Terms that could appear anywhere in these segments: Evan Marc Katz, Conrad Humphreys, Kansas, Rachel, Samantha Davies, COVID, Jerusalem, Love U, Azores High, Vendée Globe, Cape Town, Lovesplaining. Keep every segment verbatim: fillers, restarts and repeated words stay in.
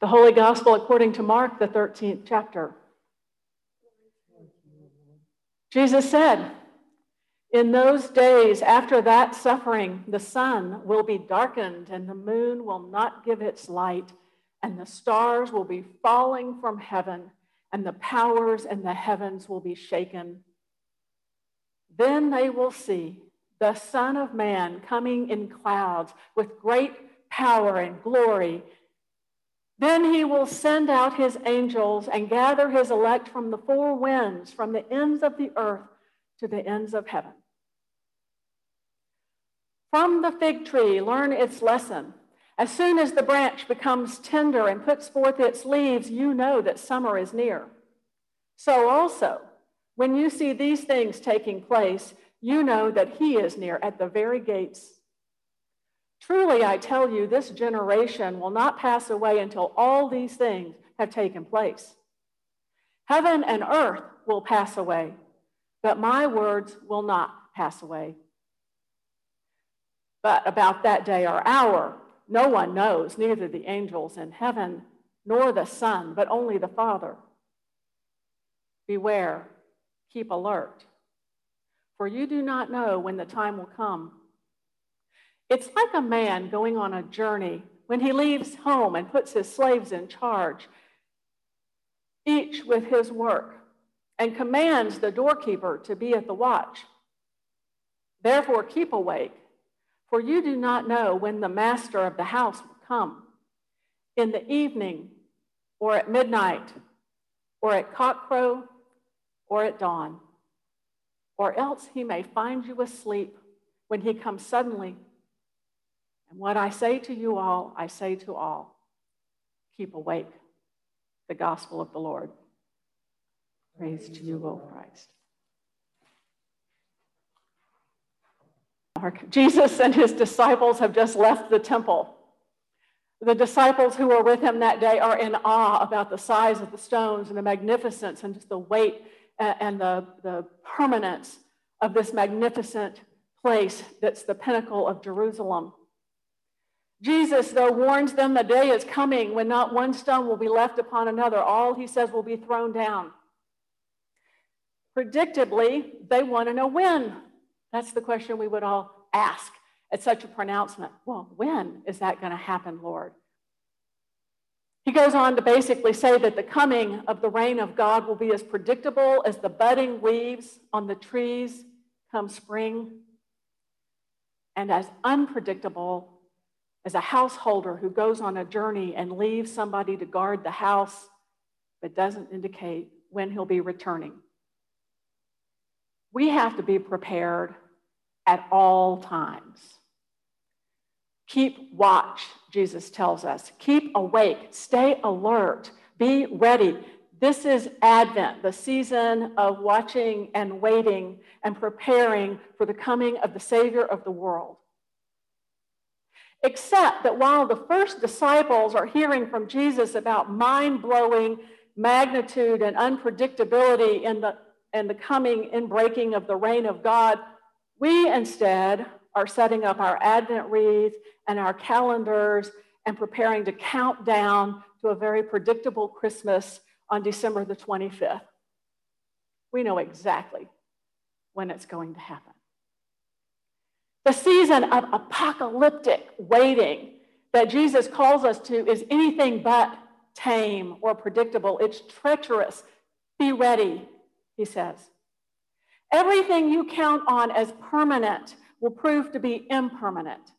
The Holy Gospel according to Mark, the thirteenth chapter. Jesus said, "In those days after that suffering, the sun will be darkened and the moon will not give its light, and the stars will be falling from heaven, and the powers in the heavens will be shaken. Then they will see the Son of Man coming in clouds with great power and glory. Then he will send out his angels and gather his elect from the four winds, from the ends of the earth to the ends of heaven." From the fig tree, learn its lesson. As soon as the branch becomes tender and puts forth its leaves, you know that summer is near. So also, when you see these things taking place, you know that he is near at the very gates. Truly, I tell you, this generation will not pass away until all these things have taken place. Heaven and earth will pass away, but my words will not pass away. But about that day or hour, no one knows, neither the angels in heaven nor the Son, but only the Father. Beware, keep alert, for you do not know when the time will come. It's like a man going on a journey when he leaves home and puts his slaves in charge, each with his work, and commands the doorkeeper to be at the watch. Therefore, keep awake, for you do not know when the master of the house will come, in the evening, or at midnight, or at cockcrow, or at dawn, or else he may find you asleep when he comes suddenly. And what I say to you all, I say to all, keep awake. The gospel of the Lord. Praise to you, O Christ. Mark. Jesus and his disciples have just left the temple. The disciples who were with him that day are in awe about the size of the stones and the magnificence and just the weight and the, the permanence of this magnificent place that's the pinnacle of Jerusalem. Jesus, though, warns them the day is coming when not one stone will be left upon another. All, he says, will be thrown down. Predictably, they want to know when. That's the question we would all ask at such a pronouncement. Well, when is that going to happen, Lord? He goes on to basically say that the coming of the reign of God will be as predictable as the budding leaves on the trees come spring, and as unpredictable as a householder who goes on a journey and leaves somebody to guard the house, but doesn't indicate when he'll be returning. We have to be prepared at all times. Keep watch, Jesus tells us. Keep awake, stay alert, be ready. This is Advent, the season of watching and waiting and preparing for the coming of the Savior of the world. Except that while the first disciples are hearing from Jesus about mind-blowing magnitude and unpredictability in the, in the coming and breaking of the reign of God, we instead are setting up our Advent wreaths and our calendars and preparing to count down to a very predictable Christmas on December the twenty-fifth. We know exactly when it's going to happen. The season of apocalyptic waiting that Jesus calls us to is anything but tame or predictable. It's treacherous. Be ready, he says. Everything you count on as permanent will prove to be impermanent.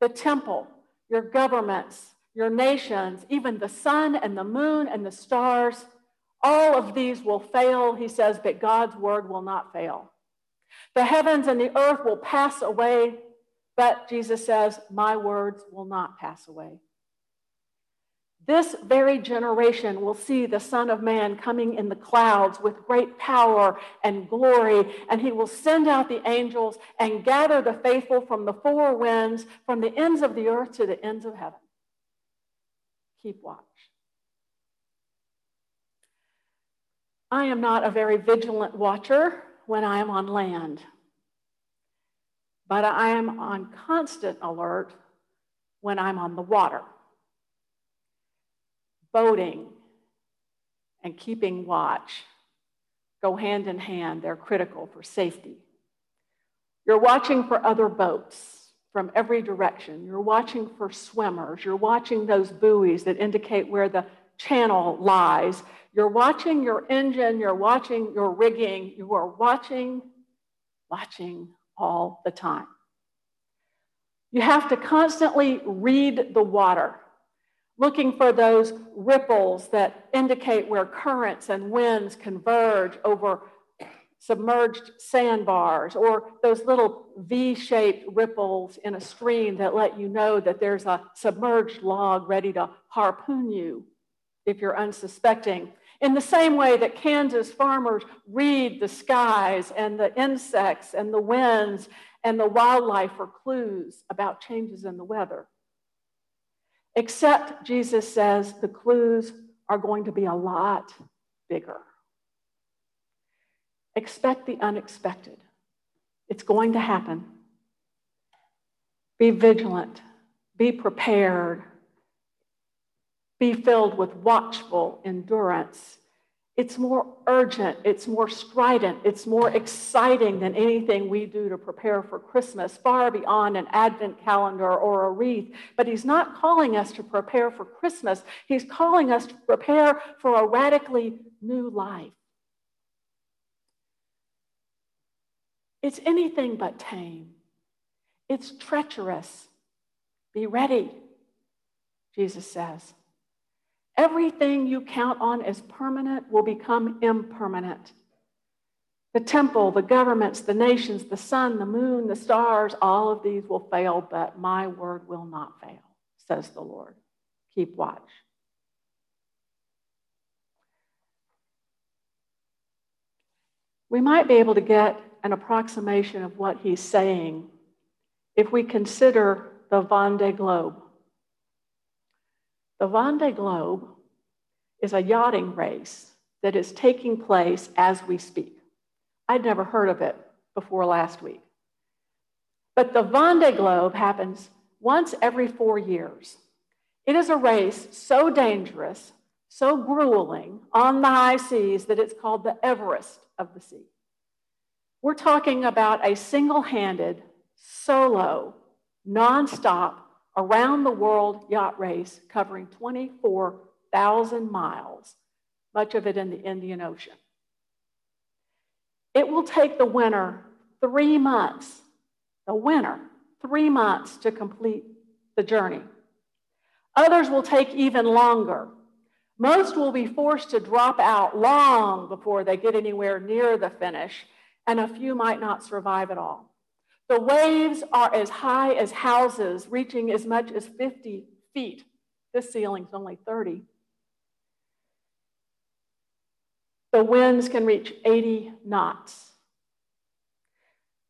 The temple, your governments, your nations, even the sun and the moon and the stars, all of these will fail, he says, but God's word will not fail. The heavens and the earth will pass away, but Jesus says, my words will not pass away. This very generation will see the Son of Man coming in the clouds with great power and glory, and he will send out the angels and gather the faithful from the four winds, from the ends of the earth to the ends of heaven. Keep watch. I am not a very vigilant watcher when I am on land, but I am on constant alert when I'm on the water. boating, and keeping watch go hand in hand. They're critical for safety. You're watching for other boats from every direction. You're watching for swimmers. You're watching those buoys that indicate where the channel lies. You're watching your engine. You're watching your rigging. You are watching, watching all the time. You have to constantly read the water, looking for those ripples that indicate where currents and winds converge over submerged sandbars, or those little V-shaped ripples in a stream that let you know that there's a submerged log ready to harpoon you if you're unsuspecting. In the same way that Kansas farmers read the skies and the insects and the winds and the wildlife for clues about changes in the weather. Except, Jesus says, the clues are going to be a lot bigger. Expect the unexpected. It's going to happen. Be vigilant. Be prepared. Be filled with watchful endurance. It's more urgent, it's more strident, it's more exciting than anything we do to prepare for Christmas, far beyond an Advent calendar or a wreath. But he's not calling us to prepare for Christmas. He's calling us to prepare for a radically new life. It's anything but tame. It's treacherous. Be ready, Jesus says. Everything you count on as permanent will become impermanent. The temple, the governments, the nations, the sun, the moon, the stars, all of these will fail, but my word will not fail, says the Lord. Keep watch. We might be able to get an approximation of what he's saying if we consider the Vendée Globe. The Vendée Globe is a yachting race that is taking place as we speak. I'd never heard of it before last week. But the Vendée Globe happens once every four years. It is a race so dangerous, so grueling on the high seas that it's called the Everest of the sea. We're talking about a single-handed, solo, nonstop, around the world yacht race covering twenty-four thousand miles, much of it in the Indian Ocean. It will take the winner three months, the winner, three months to complete the journey. Others will take even longer. Most will be forced to drop out long before they get anywhere near the finish, and a few might not survive at all. The waves are as high as houses, reaching as much as fifty feet. This ceiling's only thirty. The winds can reach eighty knots.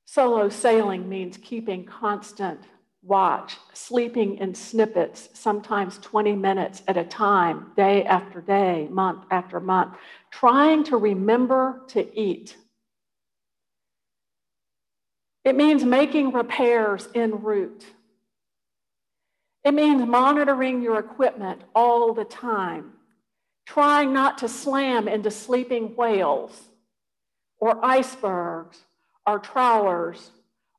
Solo sailing means keeping constant watch, sleeping in snippets, sometimes twenty minutes at a time, day after day, month after month, trying to remember to eat. It means making repairs en route. It means monitoring your equipment all the time, trying not to slam into sleeping whales or icebergs or trawlers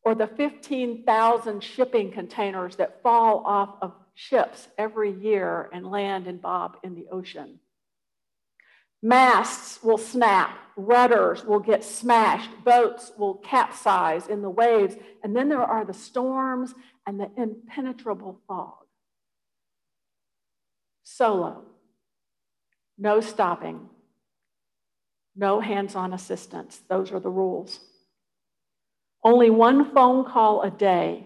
or the fifteen thousand shipping containers that fall off of ships every year and land and bob in the ocean. Masts will snap, rudders will get smashed, boats will capsize in the waves, and then there are the storms and the impenetrable fog. Solo, no stopping, no hands-on assistance. Those are the rules. Only one phone call a day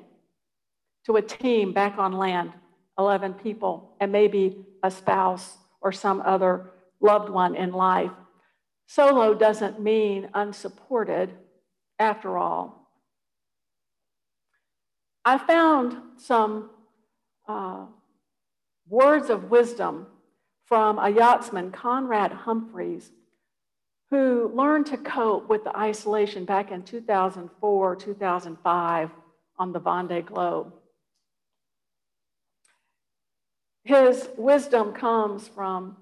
to a team back on land, eleven people, and maybe a spouse or some other loved one in life. Solo doesn't mean unsupported after all. I found some uh, words of wisdom from a yachtsman, Conrad Humphreys, who learned to cope with the isolation back in two thousand four, two thousand five on the Vendée Globe. His wisdom comes from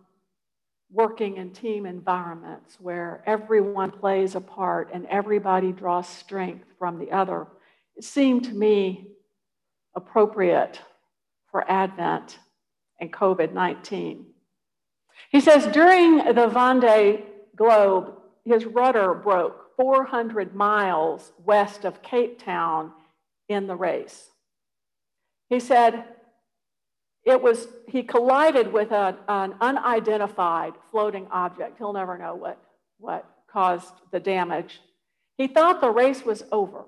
working in team environments where everyone plays a part and everybody draws strength from the other. It seemed to me appropriate for Advent and COVID nineteen. He says, during the Vendée Globe, his rudder broke four hundred miles west of Cape Town in the race. He said, It was, he collided with a, an unidentified floating object. He'll never know what, what caused the damage. He thought the race was over,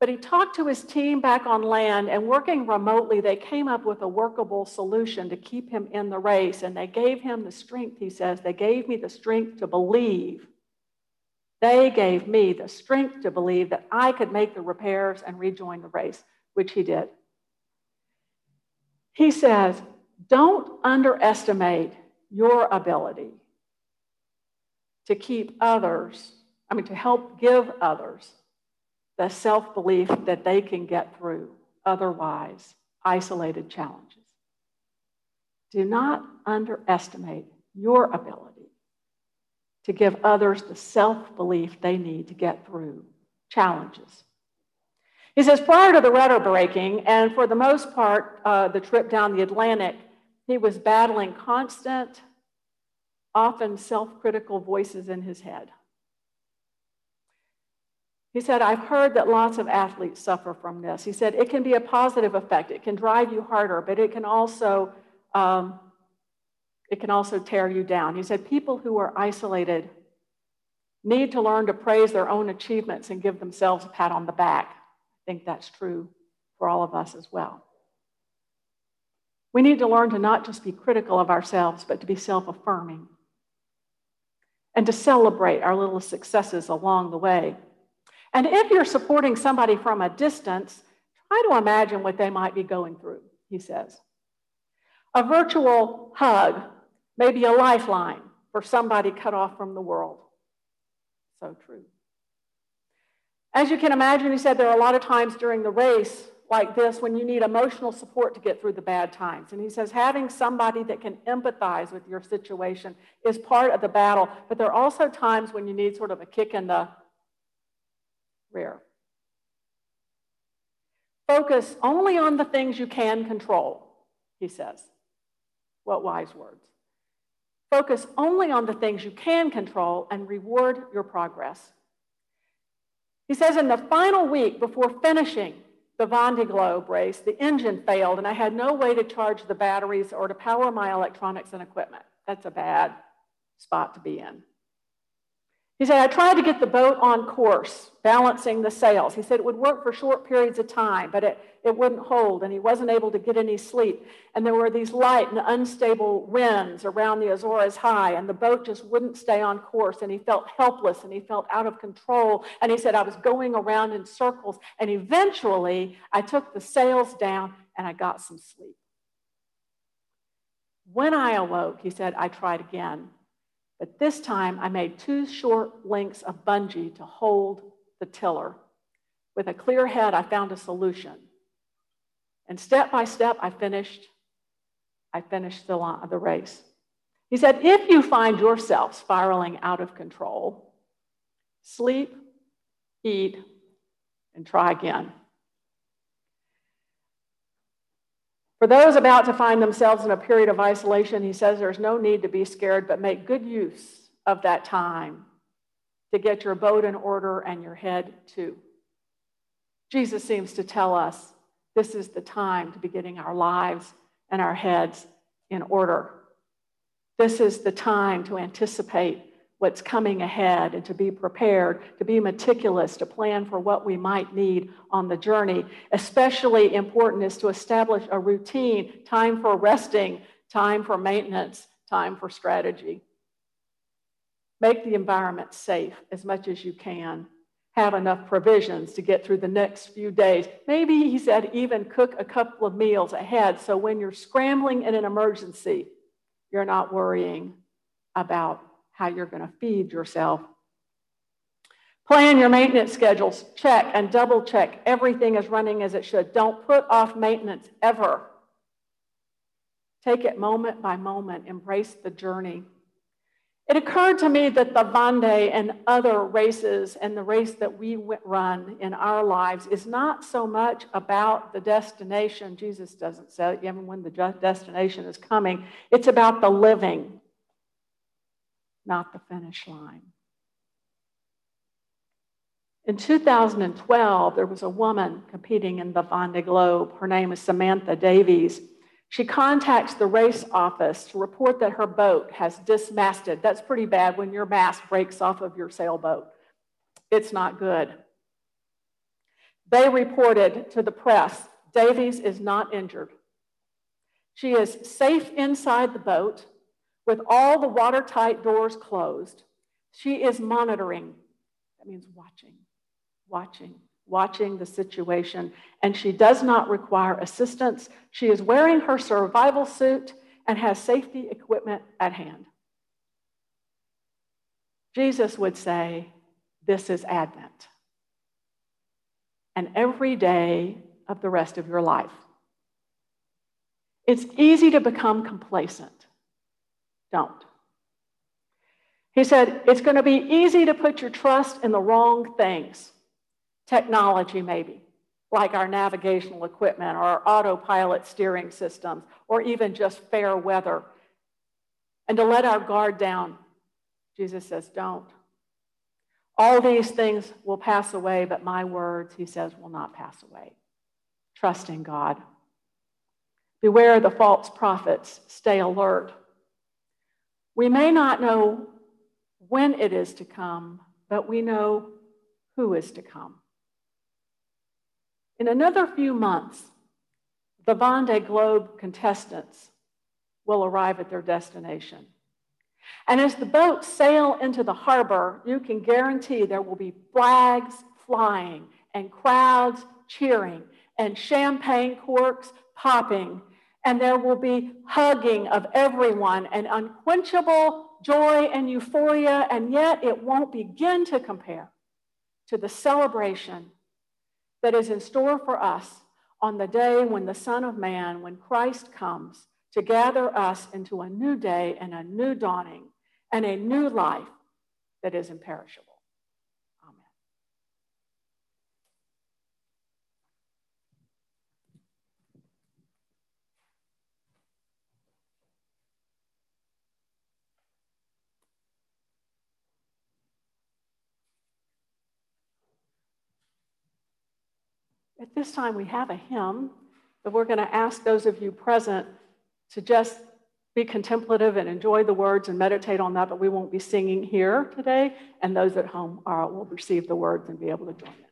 but he talked to his team back on land, and working remotely, they came up with a workable solution to keep him in the race, and they gave him the strength, he says. They gave me the strength to believe. They gave me the strength to believe that I could make the repairs and rejoin the race, which he did. He says, don't underestimate your ability to keep others, I mean, to help give others the self-belief that they can get through otherwise isolated challenges. Do not underestimate your ability to give others the self-belief they need to get through challenges. He says, prior to the rudder breaking, and for the most part, uh, the trip down the Atlantic, he was battling constant, often self-critical voices in his head. He said, I've heard that lots of athletes suffer from this. He said, it can be a positive effect. It can drive you harder, but it can also, um, it can also tear you down. He said, people who are isolated need to learn to praise their own achievements and give themselves a pat on the back. I think that's true for all of us as well. We need to learn to not just be critical of ourselves, but to be self-affirming and to celebrate our little successes along the way. And if you're supporting somebody from a distance, try to imagine what they might be going through, he says. A virtual hug may be a lifeline for somebody cut off from the world. So true. As you can imagine, he said, there are a lot of times during the race like this when you need emotional support to get through the bad times. And he says, having somebody that can empathize with your situation is part of the battle, but there are also times when you need sort of a kick in the rear. Focus only on the things you can control, he says. What wise words. Focus only on the things you can control and reward your progress. He says, in the final week before finishing the Vendée Globe race, the engine failed and I had no way to charge the batteries or to power my electronics and equipment. That's a bad spot to be in. He said, I tried to get the boat on course, balancing the sails. He said it would work for short periods of time, but it, it wouldn't hold, and he wasn't able to get any sleep. And there were these light and unstable winds around the Azores High, and the boat just wouldn't stay on course, and he felt helpless, and he felt out of control. And he said, I was going around in circles, and eventually I took the sails down, and I got some sleep. When I awoke, he said, I tried again. But this time, I made two short links of bungee to hold the tiller. With a clear head, I found a solution. And step by step, I finished, I finished the, the race. He said, if you find yourself spiraling out of control, sleep, eat, and try again. For those about to find themselves in a period of isolation, he says there's no need to be scared, but make good use of that time to get your boat in order and your head too. Jesus seems to tell us this is the time to be getting our lives and our heads in order. This is the time to anticipate what's coming ahead and to be prepared, to be meticulous, to plan for what we might need on the journey. Especially important is to establish a routine, time for resting, time for maintenance, time for strategy. Make the environment safe as much as you can. Have enough provisions to get through the next few days. Maybe, he said, even cook a couple of meals ahead so when you're scrambling in an emergency, you're not worrying about how you're going to feed yourself. Plan your maintenance schedules. Check and double check everything is running as it should. Don't put off maintenance ever. Take it moment by moment, embrace the journey. It occurred to me that the Vendée and other races and the race that we run in our lives is not so much about the destination. Jesus doesn't say even when the destination is coming. It's about the living, not the finish line. In two thousand twelve, there was a woman competing in the Vendée Globe. Her name is Samantha Davies. She contacts the race office to report that her boat has dismasted. That's pretty bad when your mast breaks off of your sailboat. It's not good. They reported to the press, Davies is not injured. She is safe inside the boat with all the watertight doors closed. She is monitoring. That means watching. Watching, watching the situation, and she does not require assistance. She is wearing her survival suit and has safety equipment at hand. Jesus would say, this is Advent, and every day of the rest of your life. It's easy to become complacent. Don't. He said, it's going to be easy to put your trust in the wrong things. Technology, maybe, like our navigational equipment or our autopilot steering systems, or even just fair weather. And to let our guard down, Jesus says, don't. All these things will pass away, but my words, he says, will not pass away. Trust in God. Beware the false prophets. Stay alert. We may not know when it is to come, but we know who is to come. In another few months, the Vendée Globe contestants will arrive at their destination. And as the boats sail into the harbor, you can guarantee there will be flags flying and crowds cheering and champagne corks popping. And there will be hugging of everyone and unquenchable joy and euphoria. And yet it won't begin to compare to the celebration that is in store for us on the day when the Son of Man, when Christ comes to gather us into a new day and a new dawning and a new life that is imperishable. Amen. At this time, we have a hymn that we're going to ask those of you present to just be contemplative and enjoy the words and meditate on that, but we won't be singing here today, and those at home are, will receive the words and be able to join them.